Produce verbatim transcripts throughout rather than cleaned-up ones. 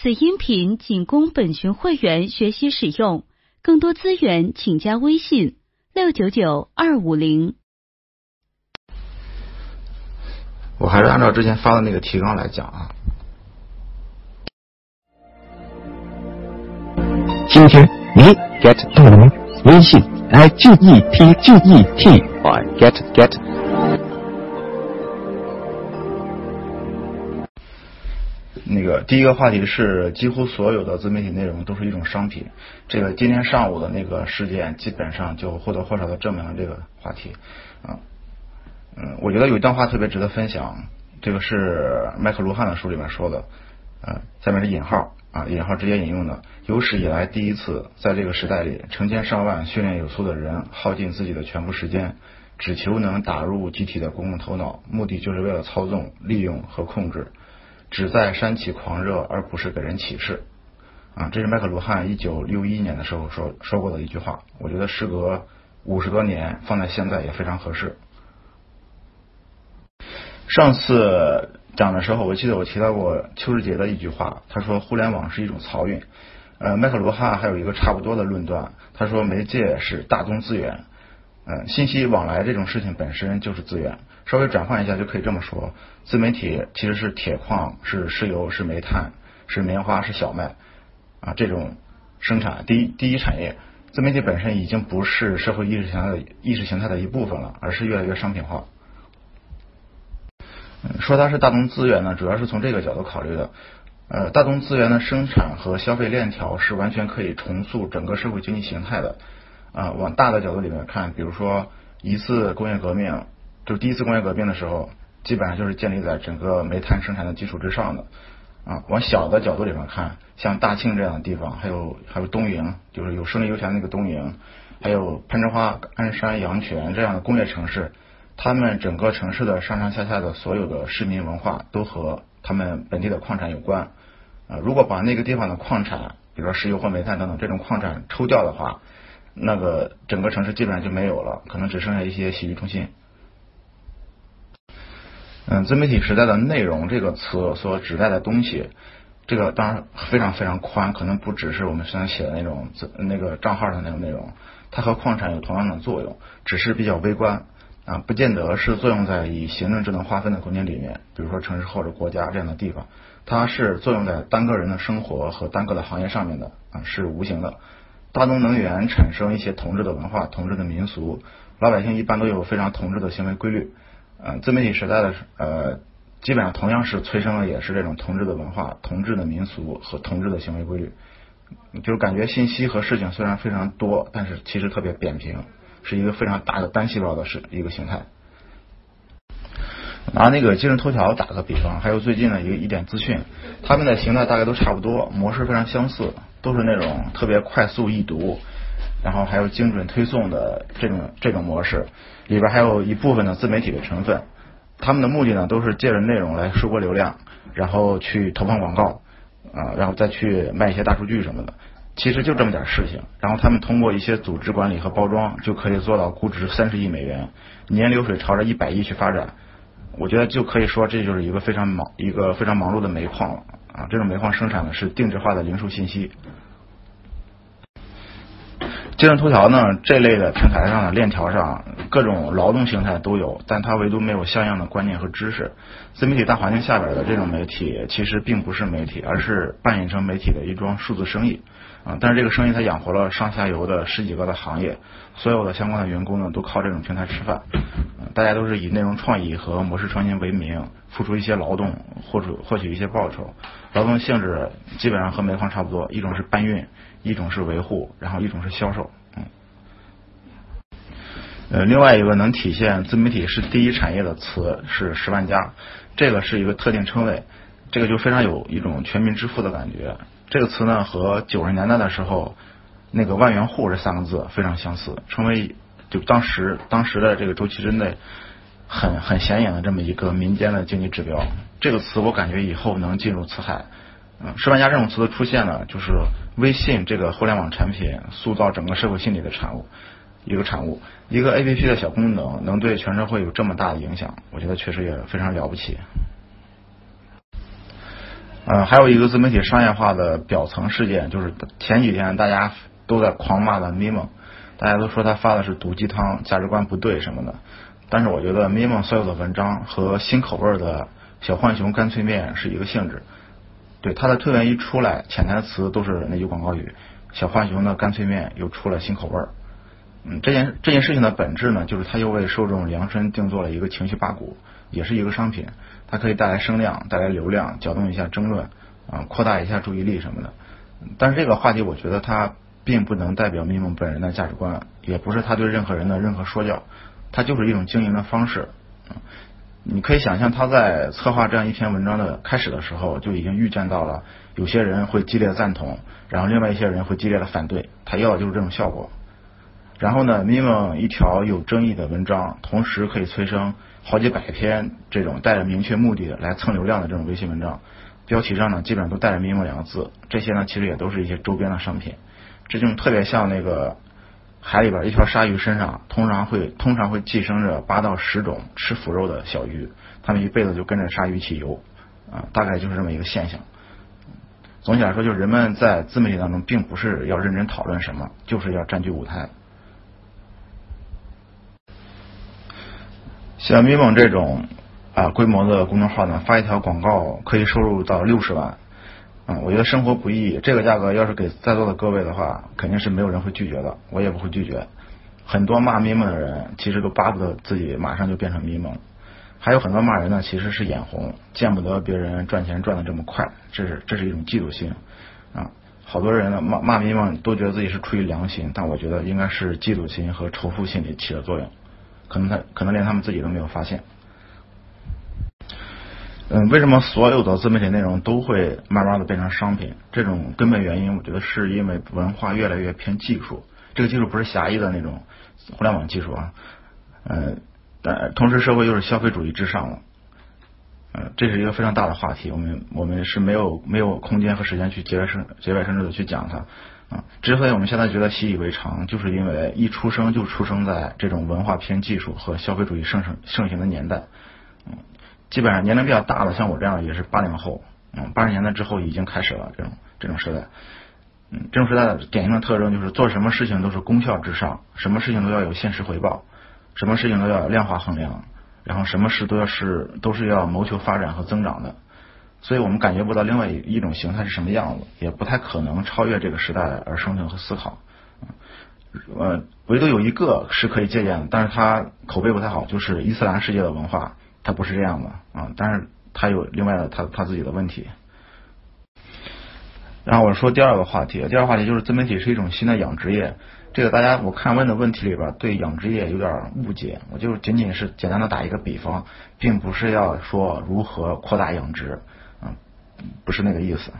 此音频仅供本群会员学习使用，更多资源请加微信六九九二五零。我还是按照之前发的那个提纲来讲啊。今天你 get 到了吗？微信 i g e t g e t y get get。那个第一个话题是，几乎所有的自媒体内容都是一种商品。这个今天上午的那个事件，基本上就或多或少的证明了这个话题啊。嗯，我觉得有一段话特别值得分享，这个是麦克卢汉的书里面说的，呃，下面是引号啊，引号直接引用的，有史以来第一次，在这个时代里，成千上万训练有素的人耗尽自己的全部时间，只求能打入集体的公共头脑，目的就是为了操纵、利用和控制，旨在煽起狂热，而不是给人启示。啊，这是麦克卢汉一九六一年的时候说说过的一句话，我觉得时隔五十多年，放在现在也非常合适。上次讲的时候，我记得我提到过邱世杰的一句话，他说互联网是一种漕运。呃，麦克卢汉还有一个差不多的论断，他说媒介是大宗资源，呃，信息往来这种事情本身就是资源。稍微转换一下就可以这么说，自媒体其实是铁矿、是石油、是煤炭、是棉花、是小麦啊，这种生产第一第一产业。自媒体本身已经不是社会意识形态的意识形态的一部分了，而是越来越商品化。说它是大宗资源呢，主要是从这个角度考虑的。呃，大宗资源的生产和消费链条是完全可以重塑整个社会经济形态的。啊、呃，往大的角度里面看，比如说一次工业革命，就是第一次工业革命的时候，基本上就是建立在整个煤炭生产的基础之上的。啊，往小的角度里面看，像大庆这样的地方，还有还有东营，就是有胜利油田那个东营，还有攀枝花、鞍山、阳泉这样的工业城市。他们整个城市的上上下下的所有的市民文化都和他们本地的矿产有关。呃，如果把那个地方的矿产，比如说石油或煤炭等等这种矿产抽掉的话，那个整个城市基本上就没有了，可能只剩下一些洗浴中心。嗯，自媒体时代的内容这个词所指代的东西，这个当然非常非常宽，可能不只是我们现在写的那种那个账号的那种内容，它和矿产有同样的作用，只是比较微观。啊，不见得是作用在以行政职能划分的空间里面，比如说城市或者国家这样的地方，它是作用在单个人的生活和单个的行业上面的啊，是无形的。大宗能源产生一些同质的文化、同质的民俗，老百姓一般都有非常同质的行为规律。呃、啊，自媒体时代的呃，基本上同样是催生的也是这种同质的文化、同质的民俗和同质的行为规律。就是感觉信息和事情虽然非常多，但是其实特别扁平。是一个非常大的单细胞的一个形态。拿那个今日头条打个比方，还有最近的一个一点资讯，他们的形态大概都差不多，模式非常相似，都是那种特别快速易读，然后还有精准推送的这种这种模式，里边还有一部分的自媒体的成分。他们的目的呢，都是借着内容来收割流量，然后去投放广告啊、呃，然后再去卖一些大数据什么的。其实就这么点事情，然后他们通过一些组织管理和包装，就可以做到估值三十亿美元，年流水朝着一百亿去发展。我觉得就可以说，这就是一个非常忙、一个非常忙碌的煤矿了啊！这种煤矿生产的是定制化的零售信息。今日头条呢，这类的平台上的链条上，各种劳动形态都有，但它唯独没有像样的观念和知识。自媒体大环境下边的这种媒体，其实并不是媒体，而是扮演成媒体的一桩数字生意。啊，但是这个生意它养活了上下游的十几个的行业，所有的相关的员工呢都靠这种平台吃饭、呃、大家都是以内容创意和模式创新为名，付出一些劳动，获取获取一些报酬。劳动性质基本上和煤矿差不多，一种是搬运，一种是维护，然后一种是销售。嗯，呃，另外一个能体现自媒体是第一产业的词是十万加，这个是一个特定称谓，这个就非常有一种全民致富的感觉。这个词呢，和九十年代的时候那个万元户这三个字非常相似，成为就当时当时的这个周期之内很很显眼的这么一个民间的经济指标。这个词我感觉以后能进入词海。嗯，十万加这种词的出现呢，就是微信这个互联网产品塑造整个社会心理的产物，一个产物，一个 A P P 的小功能能对全社会有这么大的影响，我觉得确实也非常了不起。呃，还有一个自媒体商业化的表层事件，就是前几天大家都在狂骂的 Mimo， 大家都说他发的是毒鸡汤，价值观不对什么的。但是我觉得 Mimo 所有的文章和新口味的小浣熊干脆面是一个性质，对，他的推文一出来，潜台词都是那句广告语，小浣熊的干脆面又出了新口味。嗯，这件这件事情的本质呢，就是他又为受众量身定做了一个情绪八股，也是一个商品，它可以带来声量，带来流量，搅动一下争论，啊、呃，扩大一下注意力什么的。但是这个话题，我觉得它并不能代表Mimo本人的价值观，也不是他对任何人的任何说教，它就是一种经营的方式。嗯、你可以想象，他在策划这样一篇文章的开始的时候，就已经预见到了有些人会激烈赞同，然后另外一些人会激烈的反对，他要的就是这种效果。然后呢 Mimo 一条有争议的文章，同时可以催生好几百篇这种带着明确目的来蹭流量的这种微信文章，标题上呢基本上都带着 Mimo 两个字，这些呢其实也都是一些周边的商品。这就特别像那个海里边一条鲨鱼身上通常会通常会寄生着八到十种吃腐肉的小鱼，它们一辈子就跟着鲨鱼一起游啊、呃，大概就是这么一个现象。总体来说，就是人们在自媒体当中并不是要认真讨论什么，就是要占据舞台。像 Mimo 这种啊、呃、规模的公众号呢，发一条广告可以收入到六十万，嗯，我觉得生活不易，这个价格要是给在座的各位的话，肯定是没有人会拒绝的，我也不会拒绝。很多骂 Mimo 的人，其实都巴不得自己马上就变成 Mimo， 还有很多骂人呢，其实是眼红，见不得别人赚钱赚的这么快，这是这是一种嫉妒心啊。好多人呢骂骂 Mimo 都觉得自己是出于良心，但我觉得应该是嫉妒心和仇富心理起的作用。可能他可能连他们自己都没有发现。嗯，为什么所有的自媒体内容都会慢慢的变成商品？这种根本原因，我觉得是因为文化越来越偏技术。这个技术不是狭义的那种互联网技术啊，呃，但同时社会又是消费主义至上了。呃，这是一个非常大的话题，我们我们是没有没有空间和时间去节外生节外生枝的去讲它。啊，之所以我们现在觉得习以为常，就是因为一出生就出生在这种文化偏技术和消费主义盛盛盛行的年代。嗯，基本上年龄比较大的，像我这样也是八零后，嗯，八十年代之后已经开始了这种这种时代。嗯，这种时代的典型的特征就是做什么事情都是功效至上，什么事情都要有现实回报，什么事情都要量化衡量，然后什么事都要是都是要谋求发展和增长的。所以我们感觉不到另外一种形态是什么样子，也不太可能超越这个时代而生存和思考。呃，唯独有一个是可以借鉴的，但是它口碑不太好，就是伊斯兰世界的文化，它不是这样的啊，但是它有另外的它它自己的问题。然后我说第二个话题，第二个话题就是自媒体是一种新的养殖业。这个大家我看问的问题里边对养殖业有点误解，我就仅仅是简单的打一个比方，并不是要说如何扩大养殖。不是那个意思。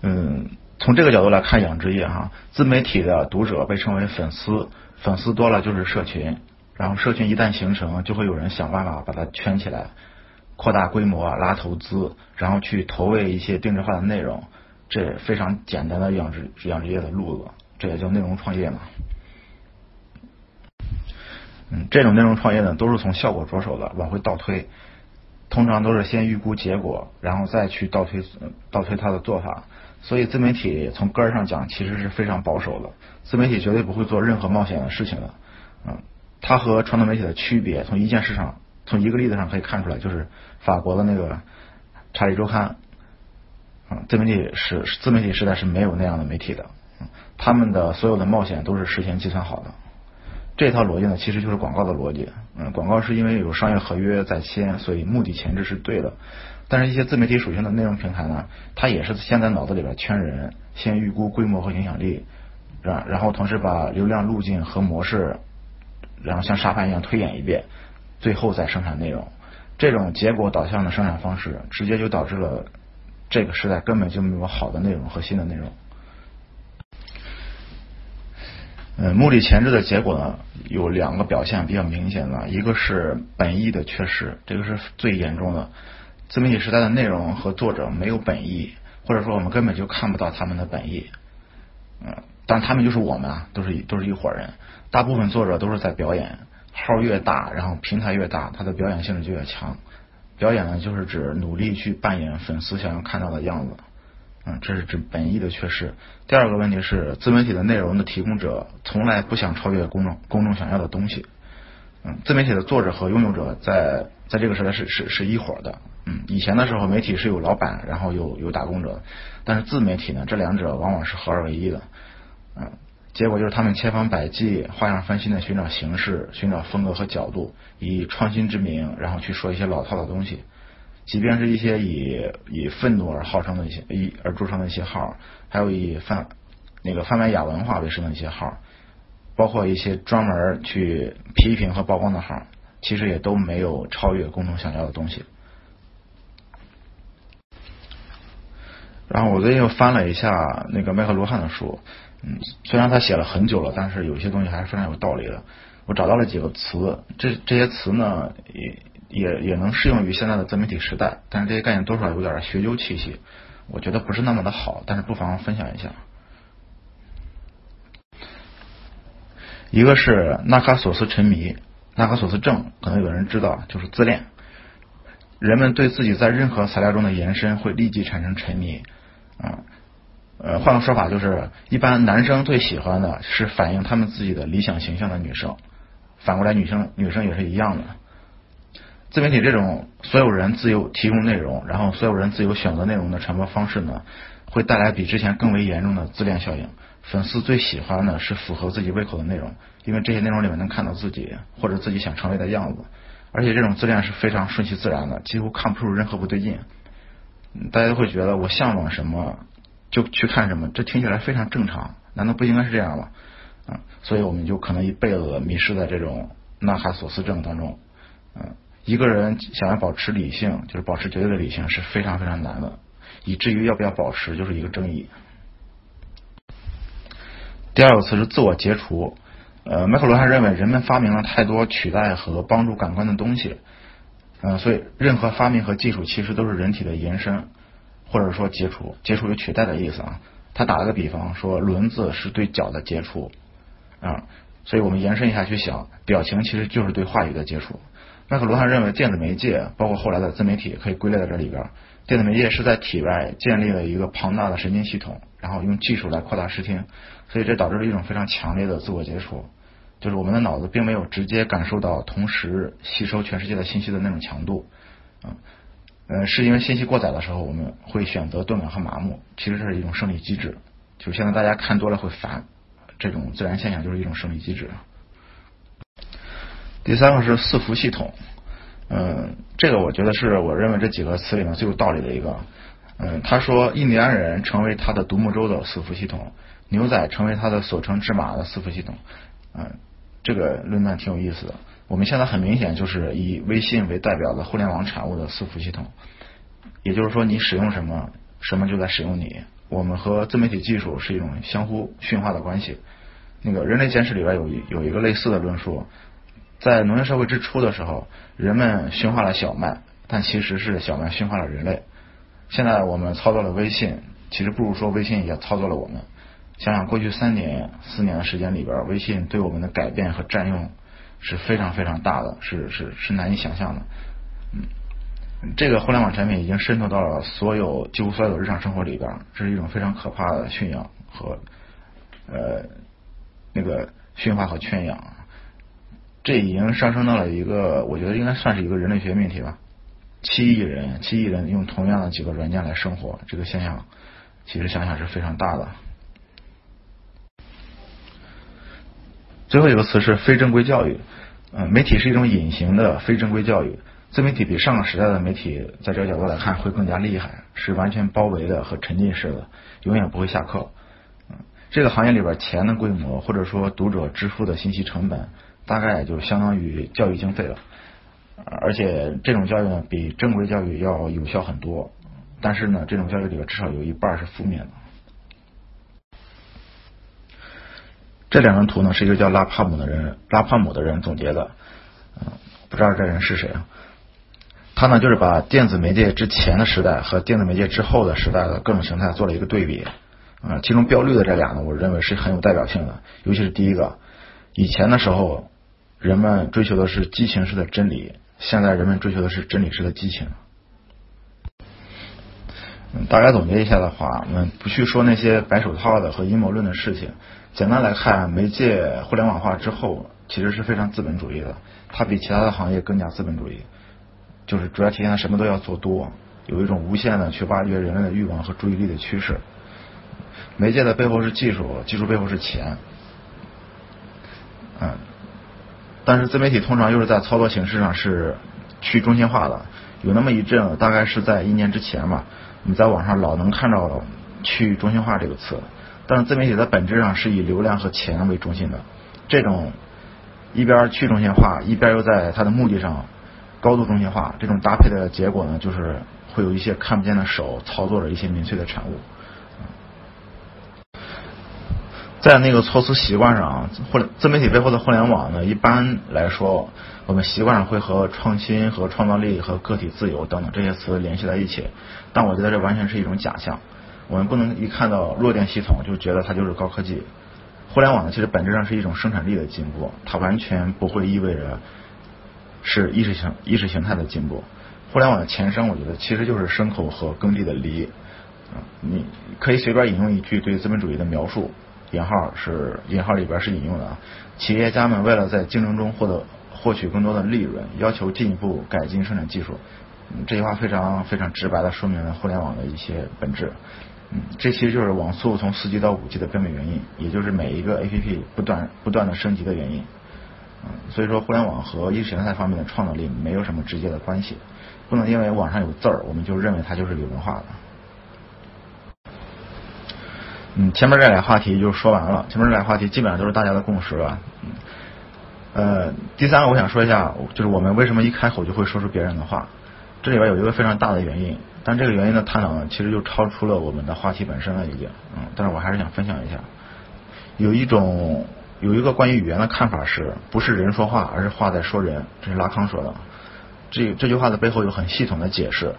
嗯，从这个角度来看养殖业哈，自媒体的读者被称为粉丝，粉丝多了就是社群，然后社群一旦形成，就会有人想办法把它圈起来，扩大规模，拉投资，然后去投喂一些定制化的内容，这非常简单的养殖养殖业的路子，这也叫内容创业嘛。嗯，这种内容创业呢，都是从效果着手的，往回倒推。通常都是先预估结果，然后再去倒推倒推它的做法。所以自媒体从根儿上讲其实是非常保守的，自媒体绝对不会做任何冒险的事情的。嗯，它和传统媒体的区别，从一件事上，从一个例子上可以看出来，就是法国的那个《查理周刊》。嗯，自媒体是自媒体时代是没有那样的媒体的。嗯，他们的所有的冒险都是事先计算好的。这套逻辑呢，其实就是广告的逻辑。嗯，广告是因为有商业合约在先，所以目的前置是对的。但是，一些自媒体属性的内容平台呢，它也是先在脑子里边圈人，先预估规模和影响力，然然后同时把流量路径和模式，然后像沙盘一样推演一遍，最后再生产内容。这种结果导向的生产方式，直接就导致了这个时代根本就没有好的内容和新的内容。嗯，目的前置的结果呢，有两个表现比较明显的，一个是本意的缺失，这个是最严重的。自媒体时代的内容和作者没有本意，或者说我们根本就看不到他们的本意。嗯，但他们就是我们啊，都是都是一伙人。大部分作者都是在表演，号越大，然后平台越大，它的表演性质就越强。表演呢，就是指努力去扮演粉丝想要看到的样子，嗯，这是指本意的缺失。第二个问题是，自媒体的内容的提供者从来不想超越公众公众想要的东西，嗯，自媒体的作者和拥有者在在这个时代是是是一伙的，嗯，以前的时候媒体是有老板，然后有有打工者，但是自媒体呢，这两者往往是合二为一的，嗯。结果就是他们千方百计、花样翻新的寻找形式、寻找风格和角度，以创新之名，然后去说一些老套的东西。即便是一些以以愤怒而号称的一些、以而著称的一些号，还有以贩那个贩卖亚文化为生的一些号，包括一些专门去批评和曝光的号，其实也都没有超越公众想要的东西。然后我最近又翻了一下那个麦克卢汉的书。嗯，虽然他写了很久了，但是有些东西还是非常有道理的。我找到了几个词，这这些词呢，也也也能适用于现在的自媒体时代，但是这些概念多少有点学究气息，我觉得不是那么的好，但是不妨分享一下。一个是纳卡索斯沉迷，纳卡索斯症，可能有人知道，就是自恋。人们对自己在任何材料中的延伸会立即产生沉迷，啊、嗯。呃，换个说法就是，一般男生最喜欢的是反映他们自己的理想形象的女生，反过来女生女生也是一样的。自媒体这种所有人自由提供内容，然后所有人自由选择内容的传播方式呢，会带来比之前更为严重的自恋效应。粉丝最喜欢的是符合自己胃口的内容，因为这些内容里面能看到自己或者自己想成为的样子，而且这种自恋是非常顺其自然的，几乎看不出任何不对劲。大家都会觉得我向往什么就去看什么，这听起来非常正常，难道不应该是这样吗？啊，所以我们就可能一辈子迷失在这种纳哈索斯症当中。嗯，一个人想要保持理性，就是保持绝对的理性是非常非常难的，以至于要不要保持就是一个争议。第二个词是自我解除。呃，麦克罗汉认为人们发明了太多取代和帮助感官的东西，嗯、呃，所以任何发明和技术其实都是人体的延伸。或者说接触，接触有取代的意思啊。他打了个比方说，轮子是对脚的接触啊，所以我们延伸一下去想，表情其实就是对话语的接触。麦克罗汉认为电子媒介，包括后来的自媒体，可以归类在这里边。电子媒介是在体外建立了一个庞大的神经系统，然后用技术来扩大视听，所以这导致了一种非常强烈的自我接触，就是我们的脑子并没有直接感受到同时吸收全世界的信息的那种强度啊。呃，是因为信息过载的时候，我们会选择钝感和麻木，其实这是一种生理机制。就是现在大家看多了会烦，这种自然现象就是一种生理机制。第三个是伺服系统，嗯、呃，这个我觉得是我认为这几个词里面最有道理的一个。嗯、呃，他说印第安人成为他的独木舟的伺服系统，牛仔成为他的所乘之马的伺服系统。嗯、呃，这个论断挺有意思的。我们现在很明显就是以微信为代表的互联网产物的伺服系统，也就是说你使用什么，什么就在使用你。我们和自媒体技术是一种相互驯化的关系。那个《人类简史》里边有有一个类似的论述，在农业社会之初的时候，人们驯化了小麦，但其实是小麦驯化了人类。现在我们操作了微信，其实不如说微信也操作了我们。想想过去三年、四年的时间里边，微信对我们的改变和占用是非常非常大的，是是是难以想象的。嗯，这个互联网产品已经渗透到了所有几乎所有日常生活里边，这是一种非常可怕的驯养和呃那个驯化和圈养，这已经上升到了一个我觉得应该算是一个人类学命题吧。七亿人七亿人用同样的几个软件来生活，这个现象其实想想是非常大的。最后一个词是非正规教育，嗯，媒体是一种隐形的非正规教育。自媒体比上个时代的媒体，在这个角度来看会更加厉害，是完全包围的和沉浸式的，永远不会下课。嗯，这个行业里边钱的规模，或者说读者支付的信息成本，大概就相当于教育经费了。而且这种教育呢，比正规教育要有效很多，但是呢，这种教育里边至少有一半是负面的。这两张图呢是一个叫拉帕姆的人，拉帕姆的人总结的，嗯，不知道这人是谁啊？他呢就是把电子媒介之前的时代和电子媒介之后的时代的各种形态做了一个对比，啊，其中标绿的这俩呢，我认为是很有代表性的，尤其是第一个，以前的时候人们追求的是激情式的真理，现在人们追求的是真理式的激情。嗯，大概总结一下的话，我们不去说那些白手套的和阴谋论的事情。简单来看，媒介互联网化之后，其实是非常资本主义的，它比其他的行业更加资本主义，就是主要体现它什么都要做多，有一种无限的去挖掘人类的欲望和注意力的趋势。媒介的背后是技术，技术背后是钱。嗯，但是自媒体通常又是在操作形式上是去中心化的。有那么一阵，大概是在一年之前吧，你在网上老能看到去中心化这个词。但是自媒体在本质上是以流量和钱为中心的，这种一边去中心化，一边又在它的目的上高度中心化，这种搭配的结果呢，就是会有一些看不见的手操作着一些民粹的产物。在那个措辞习惯上，互联自媒体背后的互联网呢，一般来说，我们习惯上会和创新、和创造力、和个体自由等等这些词联系在一起，但我觉得这完全是一种假象。我们不能一看到弱电系统就觉得它就是高科技。互联网呢，其实本质上是一种生产力的进步，它完全不会意味着是意识形意识形态的进步。互联网的前身，我觉得其实就是牲口和耕地的犁。你可以随便引用一句对资本主义的描述。引号是引号里边是引用的啊，企业家们为了在竞争中获得获取更多的利润，要求进一步改进生产技术。嗯，这句话非常非常直白的说明了互联网的一些本质。嗯，这其实就是网速从四 G 到五 G 的根本原因，也就是每一个 A P P 不断不断的升级的原因。嗯，所以说互联网和意识形态方面的创造力没有什么直接的关系，不能因为网上有字儿，我们就认为它就是有文化的。嗯，前面这俩话题就说完了，前面这俩话题基本上都是大家的共识了。嗯，呃，第三个我想说一下，就是我们为什么一开口就会说出别人的话，这里边有一个非常大的原因，但这个原因的探讨呢，其实就超出了我们的话题本身了已经。嗯，但是我还是想分享一下，有一种有一个关于语言的看法是，不是人说话，而是话在说人，这是拉康说的。这这句话的背后有很系统的解释。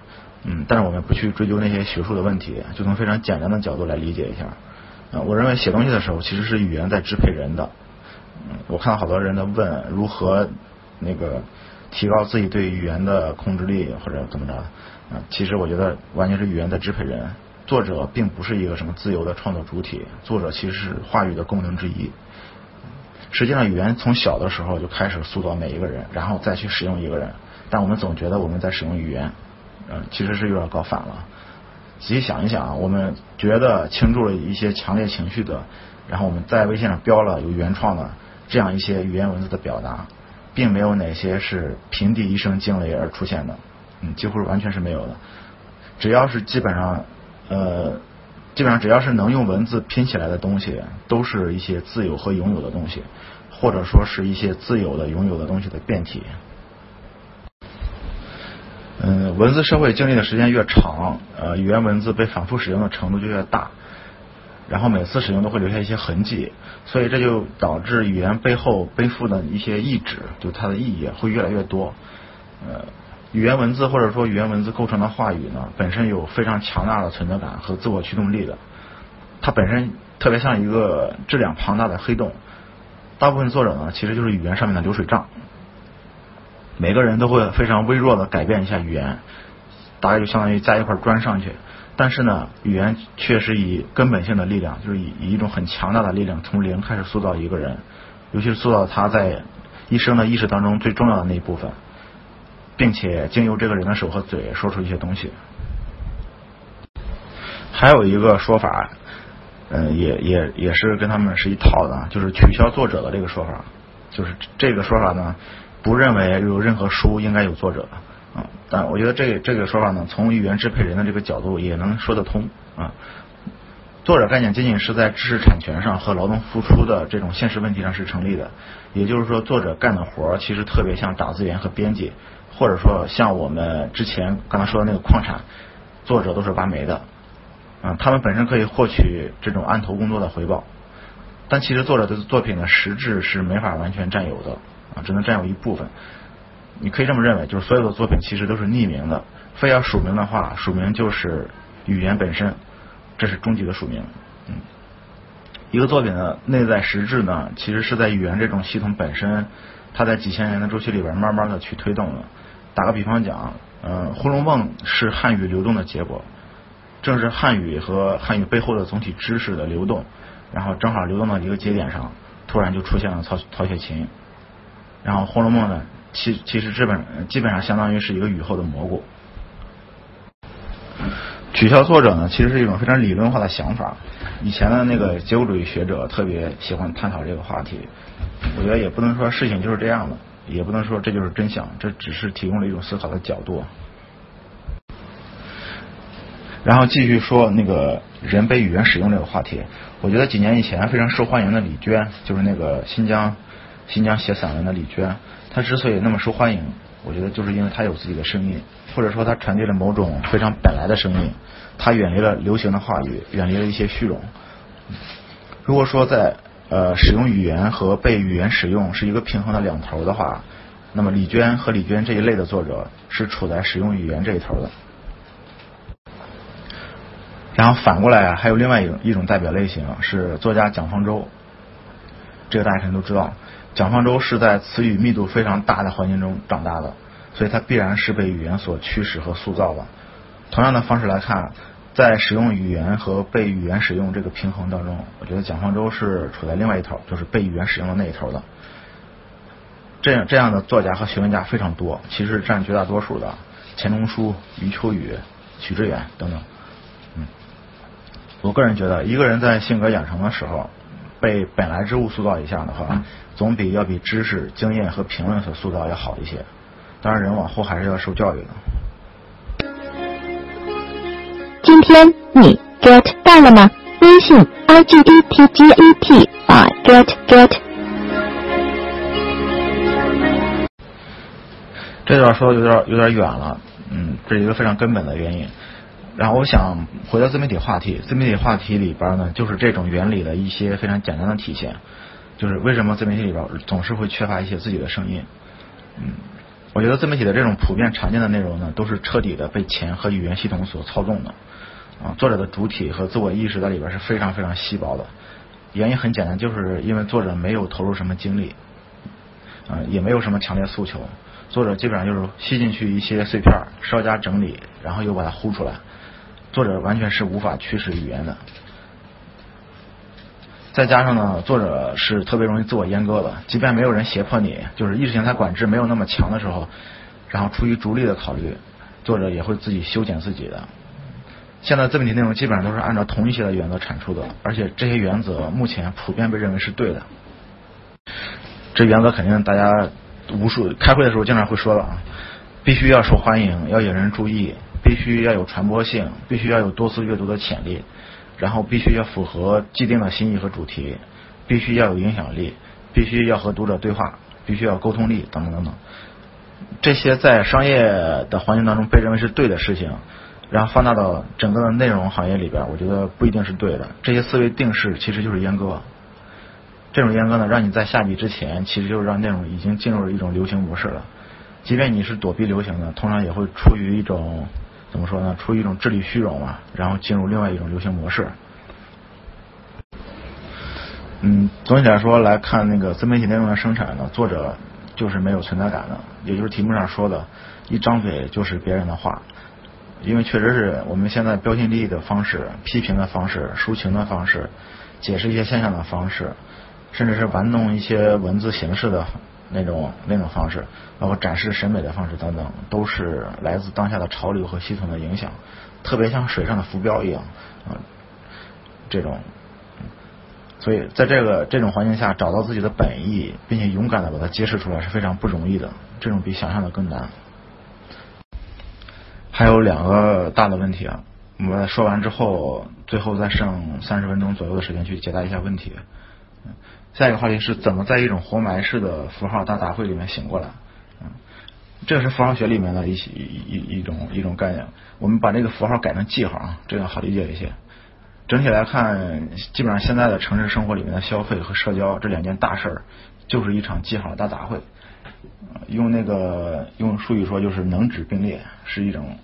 嗯，但是我们不去追究那些学术的问题，就从非常简单的角度来理解一下。呃，我认为写东西的时候，其实是语言在支配人的。嗯，我看到好多人在问如何那个提高自己对语言的控制力或者怎么着。呃，其实我觉得完全是语言在支配人，作者并不是一个什么自由的创作主体，作者其实是话语的功能之一。实际上，语言从小的时候就开始塑造每一个人，然后再去使用一个人。但我们总觉得我们在使用语言。嗯，其实是有点搞反了。仔细想一想，我们觉得倾注了一些强烈情绪的，然后我们在微信上标了有原创的这样一些语言文字的表达，并没有哪些是平地一声惊雷而出现的。嗯，几乎完全是没有的。只要是基本上，呃，基本上只要是能用文字拼起来的东西，都是一些自有和拥有的东西，或者说是一些自有的拥有的东西的变体。嗯，文字社会经历的时间越长，呃，语言文字被反复使用的程度就越大，然后每次使用都会留下一些痕迹，所以这就导致语言背后背负的一些意志，就它的意义会越来越多。呃，语言文字或者说语言文字构成的话语呢，本身有非常强大的存在感和自我驱动力的，它本身特别像一个质量庞大的黑洞。大部分作者呢，其实就是语言上面的流水账。每个人都会非常微弱的改变一下语言，大概就相当于加一块砖上去，但是呢，语言确实以根本性的力量，就是以以一种很强大的力量从零开始塑造一个人，尤其是塑造他在一生的意识当中最重要的那一部分，并且经由这个人的手和嘴说出一些东西。还有一个说法，嗯、呃，也也也是跟他们是一套的，就是取消作者的这个说法，就是这个说法呢。不认为有任何书应该有作者，嗯，但我觉得这个、这个说法呢，从语言支配人的这个角度也能说得通啊。作者概念仅仅是在知识产权上和劳动付出的这种现实问题上是成立的，也就是说，作者干的活其实特别像打字员和编辑，或者说像我们之前刚才说的那个矿产，作者都是挖煤的，嗯，他们本身可以获取这种案头工作的回报，但其实作者的作品的实质是没法完全占有的。啊，只能占有一部分。你可以这么认为，就是所有的作品其实都是匿名的。非要署名的话，署名就是语言本身，这是终极的署名。嗯，一个作品的内在实质呢，其实是在语言这种系统本身，它在几千年的周期里边慢慢的去推动的。打个比方讲，呃，《红楼梦》是汉语流动的结果，正是汉语和汉语背后的总体知识的流动，然后正好流动到一个节点上，突然就出现了曹曹雪芹。然后《红楼梦》呢，其其实基本基本上相当于是一个雨后的蘑菇。取消作者呢，其实是一种非常理论化的想法。以前的那个结构主义学者特别喜欢探讨这个话题。我觉得也不能说事情就是这样的，也不能说这就是真相，这只是提供了一种思考的角度。然后继续说那个人被语言使用这个话题。我觉得几年以前非常受欢迎的李娟，就是那个新疆新疆写散文的李娟，她之所以那么受欢迎，我觉得就是因为他有自己的声音，或者说他传递了某种非常本来的声音，他远离了流行的话语，远离了一些虚荣。如果说在呃使用语言和被语言使用是一个平衡的两头的话，那么李娟和李娟这一类的作者是处在使用语言这一头的。然后反过来啊，还有另外一种一种代表类型是作家蒋方舟，这个大家可能都知道。蒋方舟是在词语密度非常大的环境中长大的，所以他必然是被语言所驱使和塑造的。同样的方式来看，在使用语言和被语言使用这个平衡当中，我觉得蒋方舟是处在另外一头，就是被语言使用的那一头的。这样这样的作家和学问家非常多，其实占绝大多数的，钱钟书、余秋雨、许知远等等。嗯，我个人觉得，一个人在性格养成的时候，被本来之物塑造一下的话，总比要比知识、经验和评论所塑造要好一些。当然，人往后还是要受教育的。今天你 get 到了吗？微信 I G D T G E T 啊 get get。这段说的有点有点远了，嗯，这是一个非常根本的原因。然后我想回到自媒体话题，自媒体话题里边呢，就是这种原理的一些非常简单的体现，就是为什么自媒体里边总是会缺乏一些自己的声音。嗯，我觉得自媒体的这种普遍常见的内容呢，都是彻底的被钱和语言系统所操纵的。啊，作者的主体和自我意识在里边是非常非常稀薄的，原因很简单，就是因为作者没有投入什么精力，啊，也没有什么强烈诉求，作者基本上就是吸进去一些碎片，稍加整理，然后又把它呼出来。作者完全是无法驱使语言的，再加上呢，作者是特别容易自我阉割的，即便没有人胁迫你，就是意识形态管制没有那么强的时候，然后出于逐利的考虑，作者也会自己修剪自己的。现在自媒体内容基本上都是按照同一些的原则产出的，而且这些原则目前普遍被认为是对的。这原则肯定大家无数开会的时候经常会说的啊，必须要受欢迎，要引人注意，必须要有传播性，必须要有多次阅读的潜力，然后必须要符合既定的心意和主题，必须要有影响力，必须要和读者对话，必须要有沟通力等等等等。这些在商业的环境当中被认为是对的事情，然后放大到整个的内容行业里边，我觉得不一定是对的。这些思维定式其实就是阉割，这种阉割呢，让你在下笔之前，其实就是让内容已经进入了一种流行模式了。即便你是躲避流行的，通常也会出于一种怎么说呢？出于一种智力虚荣嘛，然后进入另外一种流行模式。嗯，总体来说来看，那个自媒体内容的生产呢，作者就是没有存在感的，也就是题目上说的，一张嘴就是别人的话。因为确实是我们现在标新立异的方式、批评的方式、抒情的方式、解释一些现象的方式，甚至是玩弄一些文字形式的那种那种方式，包括展示审美的方式等等，都是来自当下的潮流和系统的影响，特别像水上的浮标一样啊、呃，这种。所以在这个这种环境下，找到自己的本意，并且勇敢的把它揭示出来是非常不容易的，这种比想象的更难。还有两个大的问题啊，我们说完之后，最后再剩三十分钟左右的时间去解答一下问题。下一个话题是怎么在一种活埋式的符号大杂烩里面醒过来。嗯，这是符号学里面的一一一种一种概念。我们把这个符号改成记号啊，这样好理解一些。整体来看，基本上现在的城市生活里面的消费和社交这两件大事儿，就是一场记号大杂烩。用那个用术语说，就是能指并列，是一种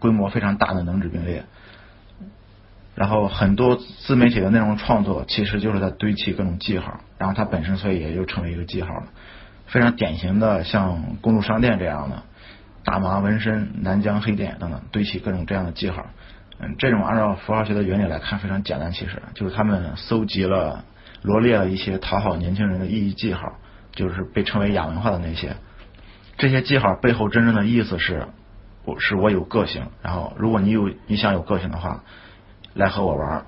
规模非常大的能指并列。然后很多自媒体的内容创作其实就是在堆砌各种记号，然后它本身所以也就成为一个记号了，非常典型的像公路商店这样的，大麻纹身、南疆黑点等等，堆起各种这样的记号。嗯，这种按照符号学的原理来看非常简单，其实就是他们搜集了、罗列了一些讨好年轻人的意义记号，就是被称为亚文化的那些。这些记号背后真正的意思是，我是我有个性，然后如果你有你想有个性的话，来和我玩。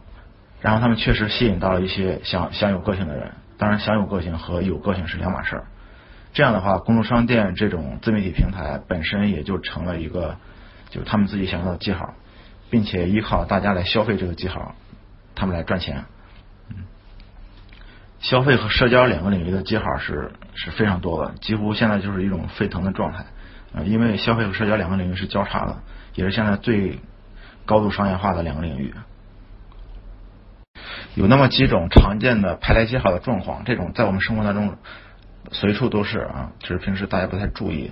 然后他们确实吸引到了一些想想有个性的人，当然想有个性和有个性是两码事儿。这样的话，公众商店这种自媒体平台本身也就成了一个就是他们自己想要的记号，并且依靠大家来消费这个记号，他们来赚钱。嗯，消费和社交两个领域的记号是是非常多的，几乎现在就是一种沸腾的状态。呃，因为消费和社交两个领域是交叉的，也是现在最高度商业化的两个领域。有那么几种常见的排列记号的状况，这种在我们生活当中随处都是啊，只是平时大家不太注意。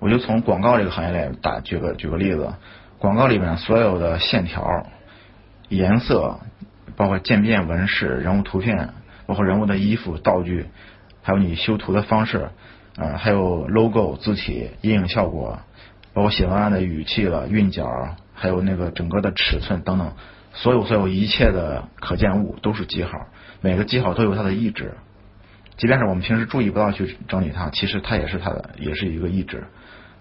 我就从广告这个行业来打举个举个例子，广告里面所有的线条、颜色，包括渐变纹饰、人物图片，包括人物的衣服、道具，还有你修图的方式，呃，还有 logo、字体、阴影效果，包括写文案的语气了、韵脚，还有那个整个的尺寸等等，所有所有一切的可见物都是记号，每个记号都有它的意志。即便是我们平时注意不到去整理它，其实它也是它的，也是一个意志。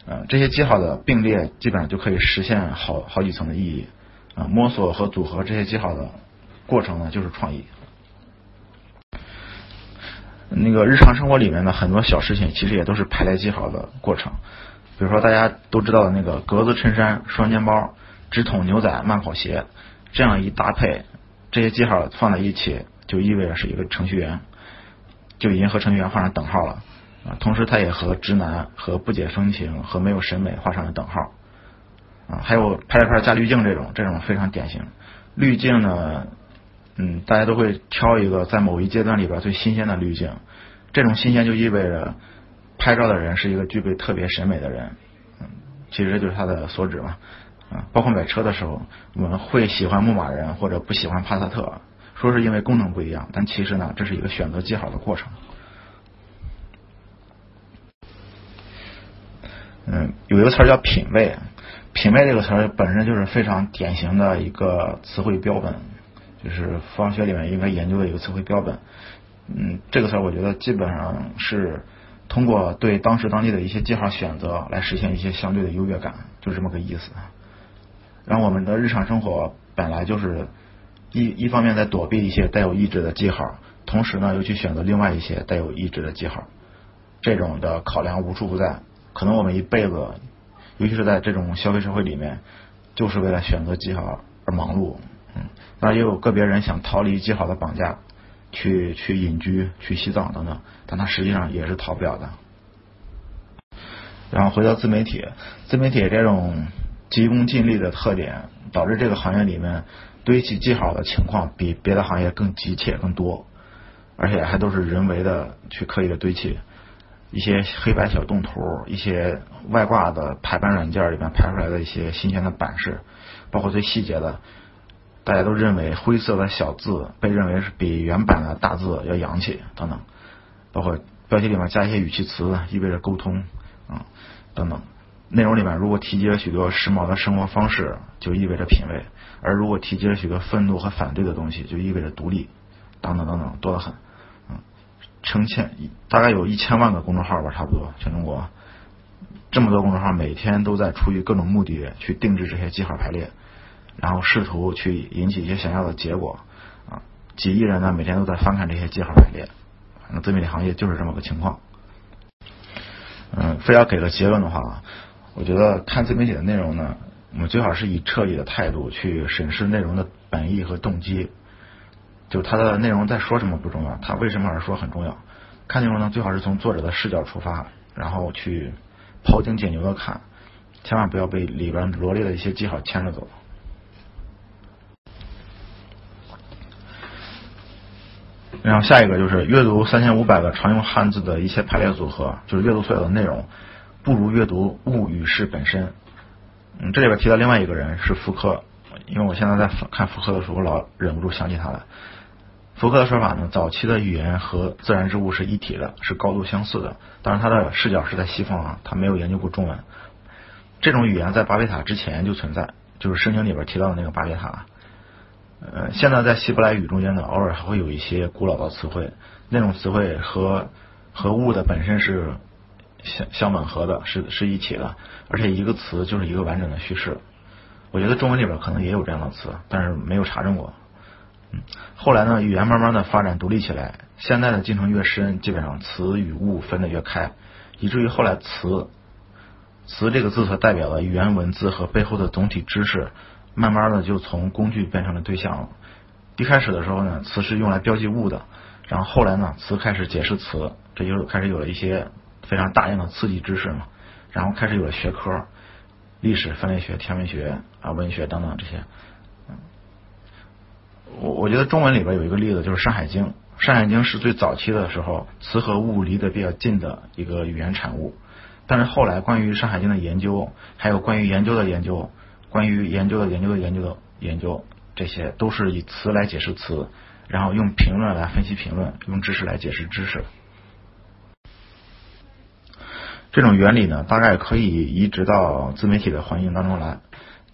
呃，这些记号的并列基本上就可以实现好好几层的意义。啊、呃，摸索和组合这些记号的过程呢，就是创意。那个日常生活里面的很多小事情，其实也都是排列记号的过程。比如说大家都知道的那个格子衬衫、双肩包、直筒牛仔、慢跑鞋，这样一搭配，这些记号放在一起，就意味着是一个程序员。就已经和程序员画上等号了啊，同时他也和直男、和不解风情、和没有审美画上了等号啊。还有拍照片加滤镜这种，这种非常典型。滤镜呢，嗯，大家都会挑一个在某一阶段里边最新鲜的滤镜，这种新鲜就意味着拍照的人是一个具备特别审美的人，嗯，其实这就是他的所指嘛啊。包括买车的时候，我们会喜欢牧马人或者不喜欢帕萨特。说是因为功能不一样，但其实呢，这是一个选择记号的过程。嗯，有一个词叫品味，品味这个词本身就是非常典型的一个词汇标本，就是符号学里面应该研究的一个词汇标本。嗯，这个词我觉得基本上是通过对当时当地的一些记号选择来实现一些相对的优越感，就这么个意思。然后我们的日常生活本来就是。一一方面在躲避一些带有意志的记号，同时呢又去选择另外一些带有意志的记号，这种的考量无处不在。可能我们一辈子，尤其是在这种消费社会里面，就是为了选择记号而忙碌。嗯，那也有个别人想逃离记号的绑架，去去隐居、去西藏等等，但他实际上也是逃不了的。然后回到自媒体，自媒体这种急功近利的特点，导致这个行业里面。堆积记号的情况比别的行业更急切更多，而且还都是人为的去刻意的堆砌，一些黑白小动图，一些外挂的排版软件里面排出来的一些新鲜的版式，包括最细节的，大家都认为灰色的小字被认为是比原版的大字要洋气等等，包括标题里面加一些语气词意味着沟通啊、嗯、等等。内容里面如果提及了许多时髦的生活方式，就意味着品味；而如果提及了许多愤怒和反对的东西，就意味着独立，等等等等，多得很。嗯，成千大概有一千万个公众号吧，差不多全中国这么多公众号，每天都在出于各种目的去定制这些记号排列，然后试图去引起一些想要的结果。啊，几亿人呢每天都在翻看这些记号排列，反正自媒体行业就是这么个情况。嗯，非要给个结论的话。我觉得看自媒体的内容呢，我们最好是以彻底的态度去审视内容的本意和动机，就它的内容在说什么不重要，它为什么而说很重要。看内容呢，最好是从作者的视角出发，然后去庖丁解牛的看，千万不要被里边罗列的一些记号牵着走。然后下一个就是阅读三千五百个常用汉字的一些排列组合，就是阅读所有的内容。不如阅读物与事本身。嗯，这里边提到另外一个人是福柯，因为我现在在看福柯的时候，我老忍不住想起他来。福柯的说法呢，早期的语言和自然之物是一体的，是高度相似的。当然，他的视角是在西方啊，他没有研究过中文。这种语言在巴别塔之前就存在，就是圣经里边提到的那个巴别塔。呃，现在在希伯来语中间呢，偶尔还会有一些古老的词汇，那种词汇和和物的本身是相相吻合的，是是一起的，而且一个词就是一个完整的叙事。我觉得中文里边可能也有这样的词，但是没有查证过。嗯，后来呢，语言慢慢的发展独立起来，现代的进程越深，基本上词与物分得越开，以至于后来词词这个字所代表的语言文字和背后的总体知识，慢慢的就从工具变成了对象了。一开始的时候呢，词是用来标记物的，然后后来呢，词开始解释词，这就开始有了一些非常大量的刺激知识嘛，然后开始有了学科，历史、分类学、天文学啊、文学等等这些。我我觉得中文里边有一个例子，就是《山海经》。《山海经》是最早期的时候词和物离得比较近的一个语言产物，但是后来关于《山海经》的研究，还有关于研究的研究，关于研究的研究的研究的研究，这些都是以词来解释词，然后用评论来分析评论，用知识来解释知识。这种原理呢，大概可以移植到自媒体的环境当中来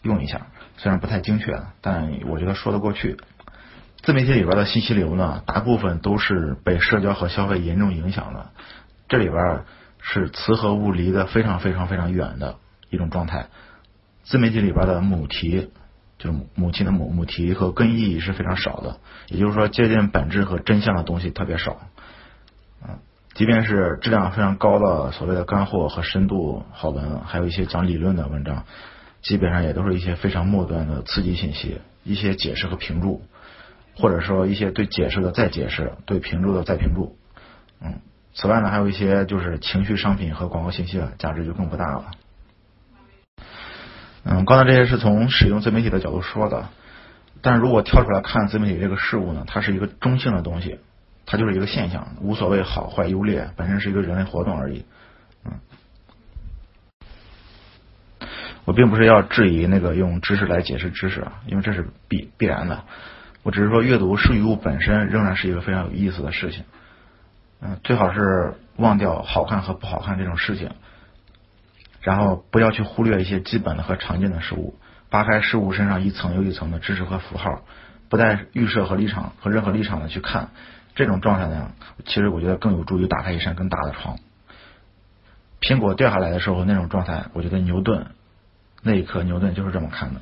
用一下，虽然不太精确，但我觉得说得过去。自媒体里边的信息流呢，大部分都是被社交和消费严重影响的，这里边是词和物离得非常非常非常远的一种状态。自媒体里边的母题，就是母亲的母母题和根意义是非常少的，也就是说接近本质和真相的东西特别少。嗯，即便是质量非常高的所谓的干货和深度好文，还有一些讲理论的文章，基本上也都是一些非常末端的刺激信息，一些解释和评注，或者说一些对解释的再解释，对评注的再评注。嗯，此外呢，还有一些就是情绪商品和广告信息了，价值就更不大了。嗯，刚才这些是从使用自媒体的角度说的，但如果跳出来看自媒体这个事物呢，它是一个中性的东西，它就是一个现象，无所谓好坏优劣，本身是一个人类活动而已。嗯，我并不是要质疑那个用知识来解释知识啊，因为这是必必然的。我只是说，阅读事与物本身仍然是一个非常有意思的事情。嗯，最好是忘掉好看和不好看这种事情，然后不要去忽略一些基本的和常见的事物，扒开事物身上一层又一层的知识和符号，不带预设和立场和任何立场的去看。这种状态呢，其实我觉得更有助于打开一扇更大的窗。苹果掉下来的时候那种状态，我觉得牛顿那一刻，牛顿就是这么看的。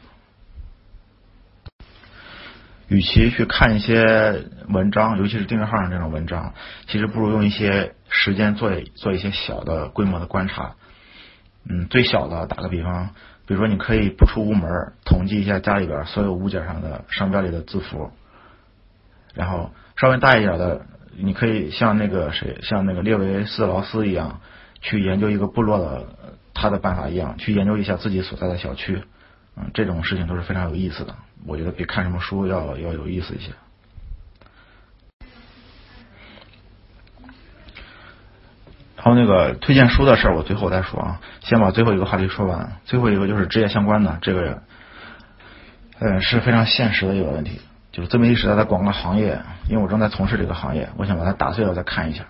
与其去看一些文章，尤其是订阅号上这种文章，其实不如用一些时间做做一些小的规模的观察。嗯，最小的打个比方，比如说你可以不出屋门，统计一下家里边所有物件上的商标里的字符，然后稍微大一点的，你可以像那个谁，像那个列维斯劳斯一样，去研究一个部落的他的办法一样，去研究一下自己所在的小区。嗯，这种事情都是非常有意思的，我觉得比看什么书要要有意思一些。然后那个推荐书的事儿，我最后再说啊，先把最后一个话题说完。最后一个就是职业相关的，这个呃是非常现实的一个问题，就是自媒体时代的广告行业，因为我正在从事这个行业，我想把它打碎了再看一下。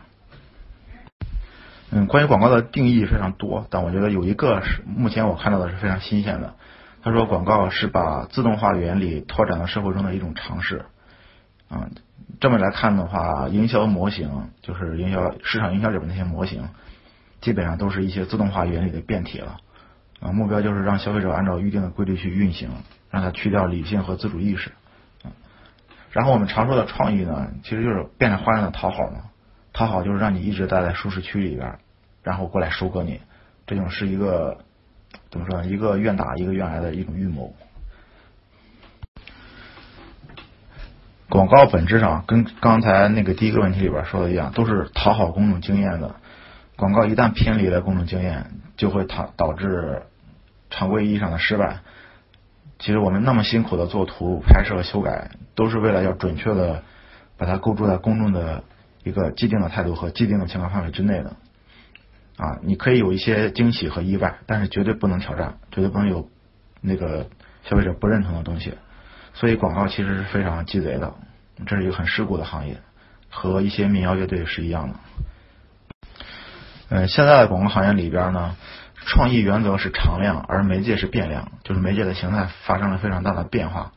嗯，关于广告的定义非常多，但我觉得有一个是目前我看到的是非常新鲜的。他说，广告是把自动化原理拓展到社会中的一种尝试。啊、嗯，这么来看的话，营销模型就是营销市场营销里面那些模型，基本上都是一些自动化原理的变体了。啊、嗯，目标就是让消费者按照预定的规律去运行，让它去掉理性和自主意识。嗯、然后我们常说的创意呢，其实就是变着花样的讨好嘛。讨好就是让你一直待在舒适区里边，然后过来收割你。这种是一个。怎么说呢？一个愿打一个愿挨的一种预谋。广告本质上跟刚才那个第一个问题里边说的一样，都是讨好公众经验的。广告一旦偏离了公众经验，就会导致常规意义上的失败。其实我们那么辛苦的做图、拍摄、修改，都是为了要准确的把它构筑在公众的一个既定的态度和既定的情感范围之内的。啊，你可以有一些惊喜和意外，但是绝对不能挑战，绝对不能有那个消费者不认同的东西。所以广告其实是非常鸡贼的，这是一个很世故的行业，和一些民谣乐队是一样的。嗯、呃，现在的广告行业里边呢，创意原则是常量，而媒介是变量，就是媒介的形态发生了非常大的变化。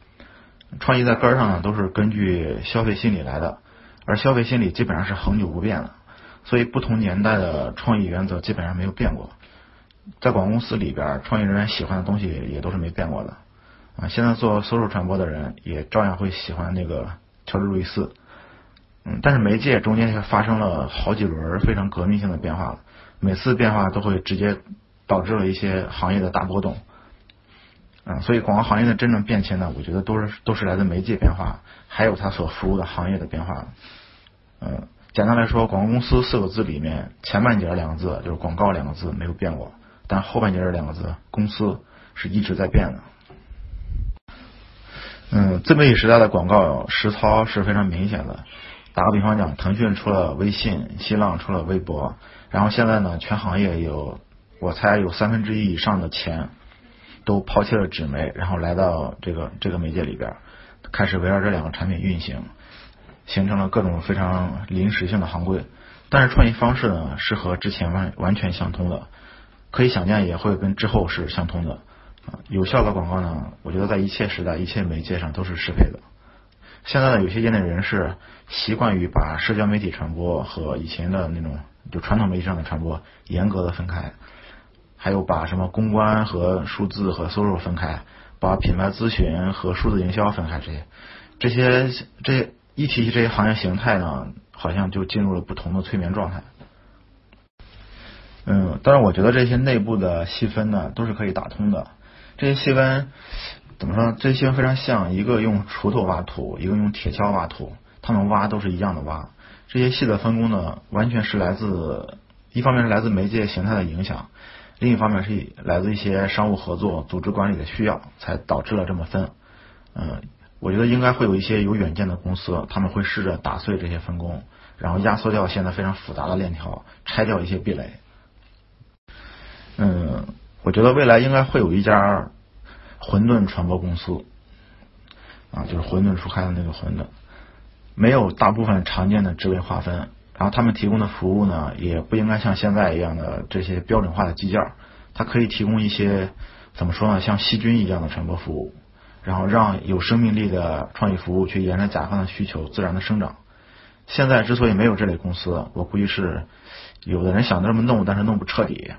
创意在根儿上呢，都是根据消费心理来的，而消费心理基本上是恒久不变的，所以不同年代的创意原则基本上没有变过。在广告公司里边，创意人员喜欢的东西也都是没变过的啊。现在做搜索传播的人也照样会喜欢那个乔治·路易斯，嗯，但是媒介中间发生了好几轮非常革命性的变化了，每次变化都会直接导致了一些行业的大波动，嗯，所以广告行业的真正变迁呢，我觉得都是都是来自媒介变化，还有它所服务的行业的变化。嗯，简单来说，广告公司四个字里面，前半截两个字就是广告两个字没有变过，但后半截两个字公司是一直在变的。嗯，自媒体时代的广告实操是非常明显的。打个比方讲，腾讯出了微信，新浪出了微博，然后现在呢，全行业有我猜有三分之一以上的钱都抛弃了纸媒，然后来到这个这个媒介里边，开始围绕这两个产品运行，形成了各种非常临时性的行规。但是创意方式呢，是和之前完完全相通的，可以想见也会跟之后是相通的。有效的广告呢，我觉得在一切时代、一切媒介上都是适配的。现在呢，有些业内人士习惯于把社交媒体传播和以前的那种就传统媒体上的传播严格的分开，还有把什么公关和数字和搜索分开，把品牌咨询和数字营销分开，这些这些这些一提起这些行业形态呢，好像就进入了不同的催眠状态。嗯，当然我觉得这些内部的细分呢都是可以打通的。这些细分怎么说？这些细分非常像，一个用锄头挖土，一个用铁锹挖土，他们挖都是一样的挖。这些细的分工呢，完全是来自，一方面是来自媒介形态的影响，另一方面是来自一些商务合作、组织管理的需要，才导致了这么分。嗯，我觉得应该会有一些有远见的公司，他们会试着打碎这些分工，然后压缩掉现在非常复杂的链条，拆掉一些壁垒。嗯，我觉得未来应该会有一家混沌传播公司啊，就是混沌初开的那个混沌，没有大部分常见的职位划分，然后他们提供的服务呢，也不应该像现在一样的这些标准化的基件，它可以提供一些怎么说呢，像细菌一样的传播服务，然后让有生命力的创意服务去沿着甲方的需求自然的生长。现在之所以没有这类公司，我估计是有的人想这么弄，但是弄不彻底。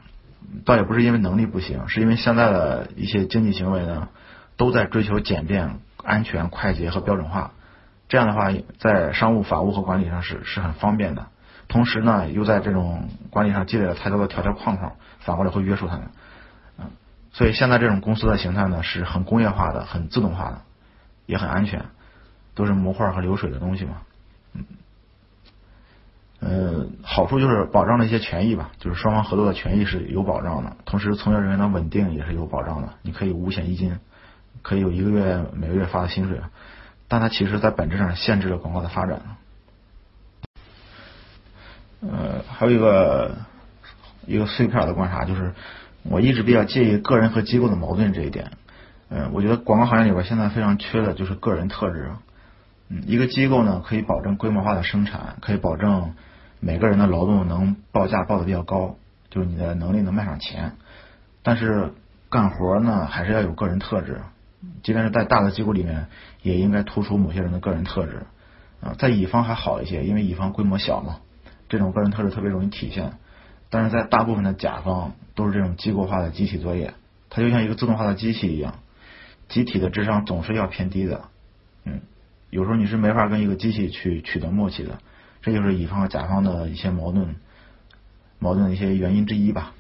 倒也不是因为能力不行，是因为现在的一些经济行为呢，都在追求简便、安全、快捷和标准化。这样的话，在商务、法务和管理上是是很方便的。同时呢，又在这种管理上积累了太多的条条框框，反过来会约束他们。嗯，所以现在这种公司的形态呢，是很工业化的、很自动化的，也很安全，都是模块和流水的东西嘛。嗯。呃，好处就是保障了一些权益吧，就是双方合作的权益是有保障的，同时从业人员的稳定也是有保障的，你可以五险一金，可以有一个月每个月发的薪水，但它其实在本质上限制了广告的发展。呃，还有一个一个碎片的观察，就是我一直比较介意个人和机构的矛盾这一点。呃，我觉得广告行业里边现在非常缺的就是个人特质。嗯，一个机构呢，可以保证规模化的生产，可以保证每个人的劳动能报价报的比较高，就是你的能力能卖上钱。但是干活呢，还是要有个人特质，即便是在大的机构里面，也应该突出某些人的个人特质。啊、呃，在乙方还好一些，因为乙方规模小嘛，这种个人特质特别容易体现。但是在大部分的甲方都是这种机构化的集体作业，它就像一个自动化的机器一样，集体的智商总是要偏低的。嗯。有时候你是没法跟一个机器去取得默契的，这就是乙方和甲方的一些矛盾矛盾的一些原因之一吧。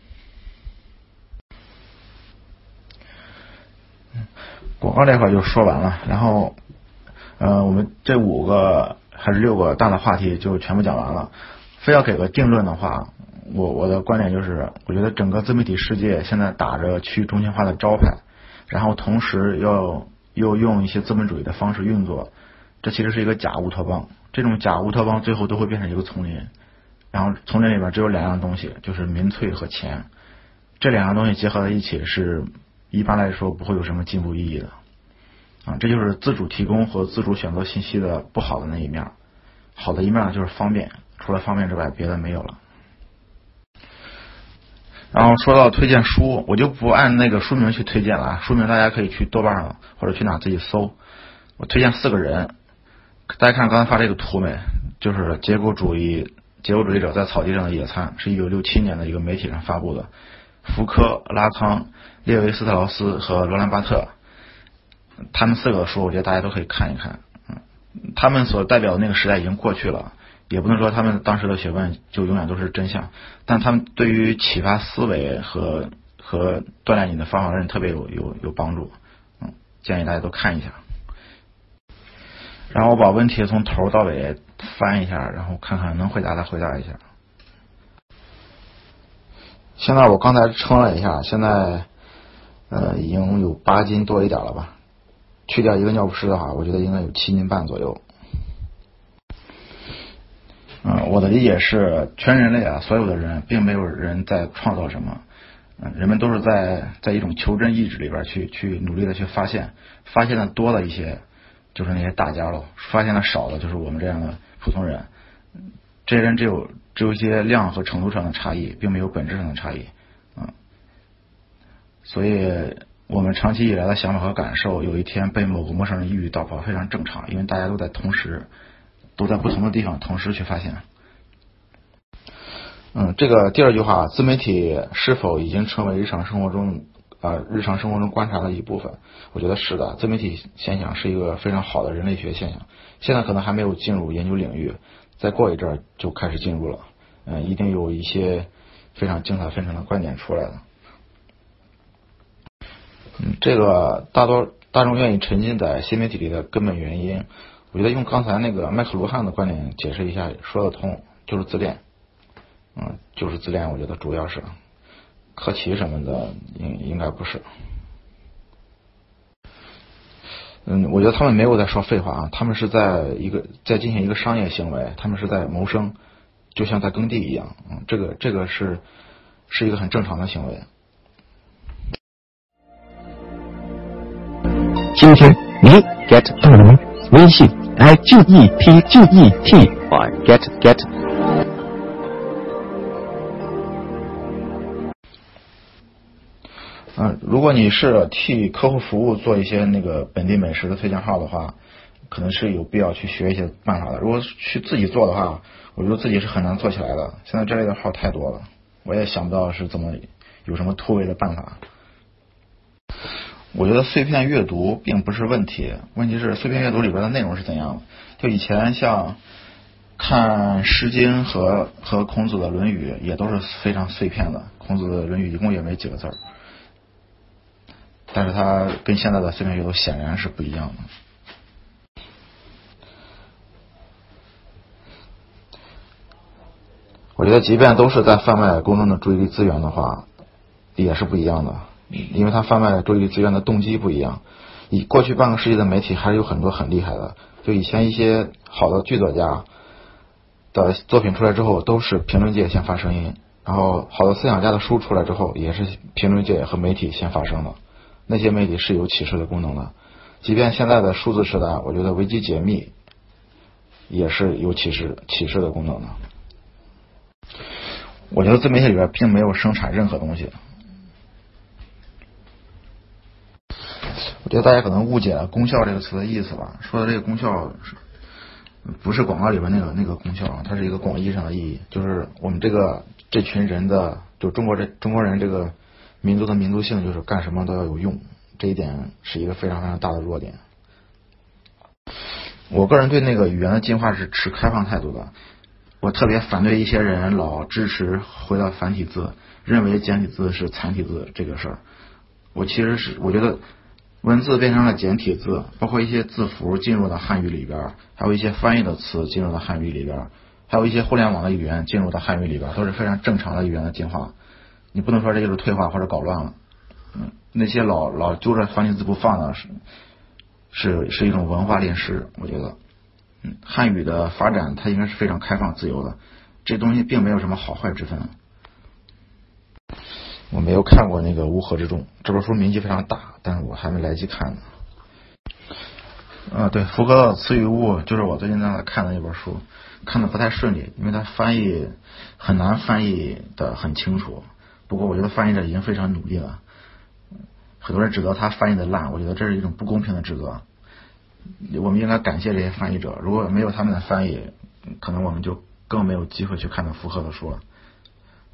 广告这块就说完了，然后呃，我们这五个还是六个大的话题就全部讲完了。非要给个定论的话，我我的观点就是，我觉得整个自媒体世界现在打着去中心化的招牌，然后同时要又用一些资本主义的方式运作。这其实是一个假乌托邦，这种假乌托邦最后都会变成一个丛林，然后丛林里边只有两样东西，就是民粹和钱，这两样东西结合在一起是一般来说不会有什么进步意义的啊。这就是自主提供和自主选择信息的不好的那一面，好的一面就是方便，除了方便之外别的没有了。然后说到推荐书，我就不按那个书名去推荐了，书名大家可以去豆瓣上或者去哪自己搜。我推荐四个人，大家看刚才发这个图没？就是结构主义结构主义者在草地上的野餐，是一九六七年的一个媒体上发布的。福柯、拉康、列维斯特劳斯和罗兰巴特，他们四个的书，我觉得大家都可以看一看。嗯，他们所代表的那个时代已经过去了，也不能说他们当时的学问就永远都是真相，但他们对于启发思维和和锻炼你的方法论特别有有有帮助。嗯，建议大家都看一下。然后我把问题从头到尾翻一下，然后看看能回答的回答一下。现在我刚才称了一下，现在呃已经有八斤多一点了吧，去掉一个尿不湿的话，我觉得应该有七斤半左右。嗯、呃，我的理解是，全人类啊，所有的人并没有人在创造什么，嗯、呃，人们都是在在一种求真意志里边去去努力的去发现，发现的多的一些就是那些大家了，发现的少的就是我们这样的普通人。这些人只有只有一些量和程度上的差异，并没有本质上的差异。嗯，所以我们长期以来的想法和感受，有一天被某个陌生人一语道破，非常正常，因为大家都在同时，都在不同的地方同时去发现。嗯，这个第二句话，自媒体是否已经成为日常生活中啊、呃、日常生活中观察的一部分？我觉得是的，自媒体现象是一个非常好的人类学现象，现在可能还没有进入研究领域。再过一阵儿就开始进入了，嗯，一定有一些非常精彩纷呈的观点出来了。嗯，这个大多大众愿意沉浸在新媒体里的根本原因，我觉得用刚才那个麦克卢汉的观点解释一下说得通，就是自恋。嗯，就是自恋，我觉得主要是科奇什么的应应该不是。嗯，我觉得他们没有在说废话啊，他们是在一个在进行一个商业行为，他们是在谋生，就像在耕地一样。嗯，这个这个是是一个很正常的行为。今天你 get 到了吗？微信 i g e t g e t y get get。嗯，如果你是替客户服务做一些那个本地美食的推荐号的话，可能是有必要去学一些办法的。如果去自己做的话，我觉得自己是很难做起来的。现在这类的号太多了，我也想不到是怎么有什么突围的办法。我觉得碎片阅读并不是问题，问题是碎片阅读里边的内容是怎样的。就以前像看《诗经》和和孔子的《论语》也都是非常碎片的，孔子的《论语》一共也没几个字儿。但是它跟现在的碎片阅读显然是不一样的。我觉得即便都是在贩卖公众的注意力资源的话，也是不一样的，因为它贩卖注意力资源的动机不一样。以过去半个世纪的媒体还是有很多很厉害的，就以前一些好的剧作家的作品出来之后，都是评论界先发声音，然后好的思想家的书出来之后，也是评论界和媒体先发声的。那些媒体是有启示的功能的，即便现在的数字时代，我觉得维基解密也是有启示启示的功能的。我觉得自媒体里边并没有生产任何东西。我觉得大家可能误解了功效这个词的意思吧，说的这个功效不是广告里边那个那个功效，它是一个广义上的意义，就是我们这个这群人的，就中国这中国人这个民族的民族性，就是干什么都要有用，这一点是一个非常非常大的弱点。我个人对那个语言的进化是持开放态度的，我特别反对一些人老支持回到繁体字，认为简体字是残体字这个事儿。我其实是我觉得文字变成了简体字，包括一些字符进入到汉语里边，还有一些翻译的词进入到汉语里边，还有一些互联网的语言进入到汉语里边，都是非常正常的语言的进化。你不能说这就是退化或者搞乱了。嗯，那些老老揪着繁体字不放的是是是一种文化劣势，我觉得。嗯，汉语的发展它应该是非常开放自由的，这东西并没有什么好坏之分。我没有看过那个《乌合之众》这本书，名气非常大，但是我还没来及看呢。啊，对，福柯的《词与物》就是我最近在看的一本书，看的不太顺利，因为它翻译很难翻译的很清楚。不过我觉得翻译者已经非常努力了，很多人指责他翻译的烂，我觉得这是一种不公平的指责。我们应该感谢这些翻译者，如果没有他们的翻译，可能我们就更没有机会去看到福柯的书了。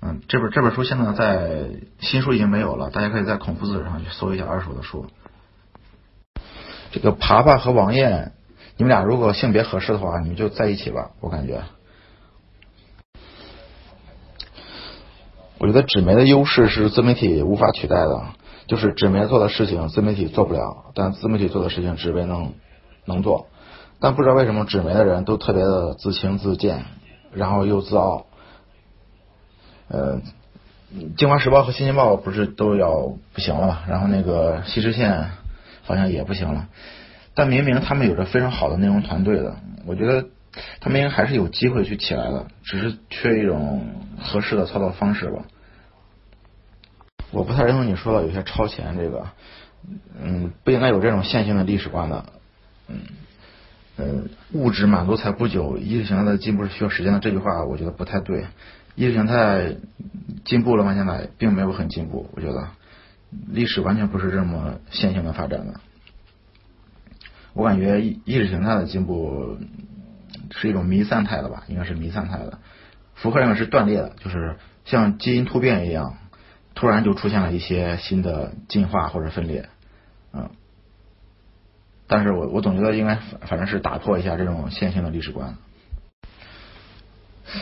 嗯，这本这本书现在在新书已经没有了，大家可以在孔夫子上去搜一下二手的书。这个爬爬和王艳，你们俩如果性别合适的话，你们就在一起吧，我感觉。我觉得纸媒的优势是自媒体无法取代的，就是纸媒做的事情自媒体做不了，但自媒体做的事情纸媒能能做。但不知道为什么纸媒的人都特别的自轻自贱，然后又自傲。呃，京华时报和新京报不是都要不行了嘛？然后那个西直县好像也不行了，但明明他们有着非常好的内容团队的，我觉得他们应该还是有机会去起来的，只是缺一种合适的操作方式吧。我不太认同你说的有些超前这个，嗯，不应该有这种线性的历史观的，嗯，呃，物质满足才不久，意识形态的进步是需要时间的，这句话我觉得不太对。意识形态进步了吗？现在并没有很进步，我觉得历史完全不是这么线性的发展的。我感觉意识形态的进步是一种弥散态的吧，应该是弥散态的。福柯认为是断裂的，就是像基因突变一样，突然就出现了一些新的进化或者分裂，嗯。但是我我总觉得应该反正是打破一下这种线性的历史观。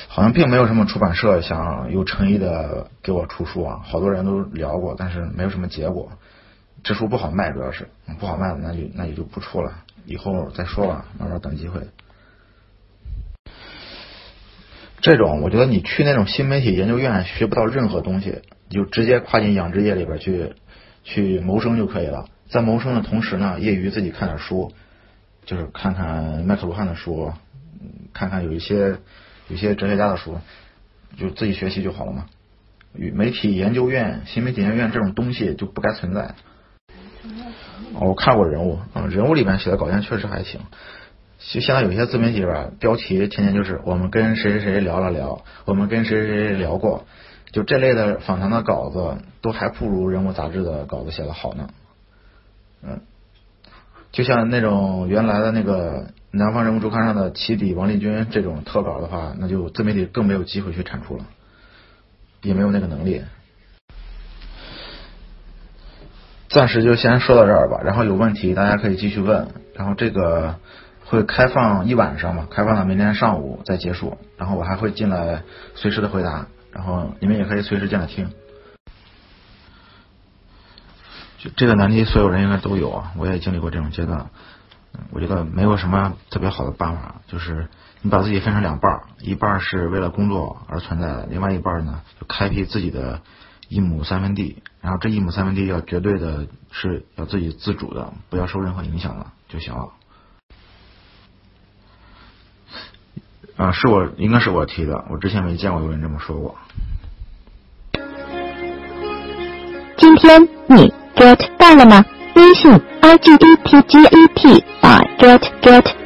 好像并没有什么出版社想有诚意的给我出书啊，好多人都聊过，但是没有什么结果。这书不好卖，主要是不好卖，那就那也就不出了，以后再说吧，慢慢等机会。这种我觉得你去那种新媒体研究院学不到任何东西，就直接跨进养殖业里边去去谋生就可以了。在谋生的同时呢，业余自己看点书，就是看看麦克卢汉的书，看看有一些。有些哲学家的书，就自己学习就好了嘛。与媒体研究院、新媒体研究院这种东西就不该存在。我看过人物，嗯，人物里面写的稿件确实还行。就现在有些自媒体吧，标题天天就是我们跟谁谁谁聊了聊，我们跟谁谁谁聊过，就这类的访谈的稿子都还不如人物杂志的稿子写的好呢。嗯，就像那种原来的那个。南方人物周刊上的起底王立军这种特稿的话，那就自媒体更没有机会去产出了，也没有那个能力。暂时就先说到这儿吧，然后有问题大家可以继续问，然后这个会开放一晚上嘛，开放到明天上午再结束，然后我还会进来随时的回答，然后你们也可以随时进来听。就这个难题所有人应该都有啊，我也经历过这种阶段。我觉得没有什么特别好的办法，就是你把自己分成两半，一半是为了工作而存在的，另外一半呢就开辟自己的一亩三分地，然后这一亩三分地要绝对的是要自己自主的，不要受任何影响了就行了。啊、呃，是我应该是我提的，我之前没见过有人这么说过。今天你 get 到了吗？微信 i g d t g e t 打 get get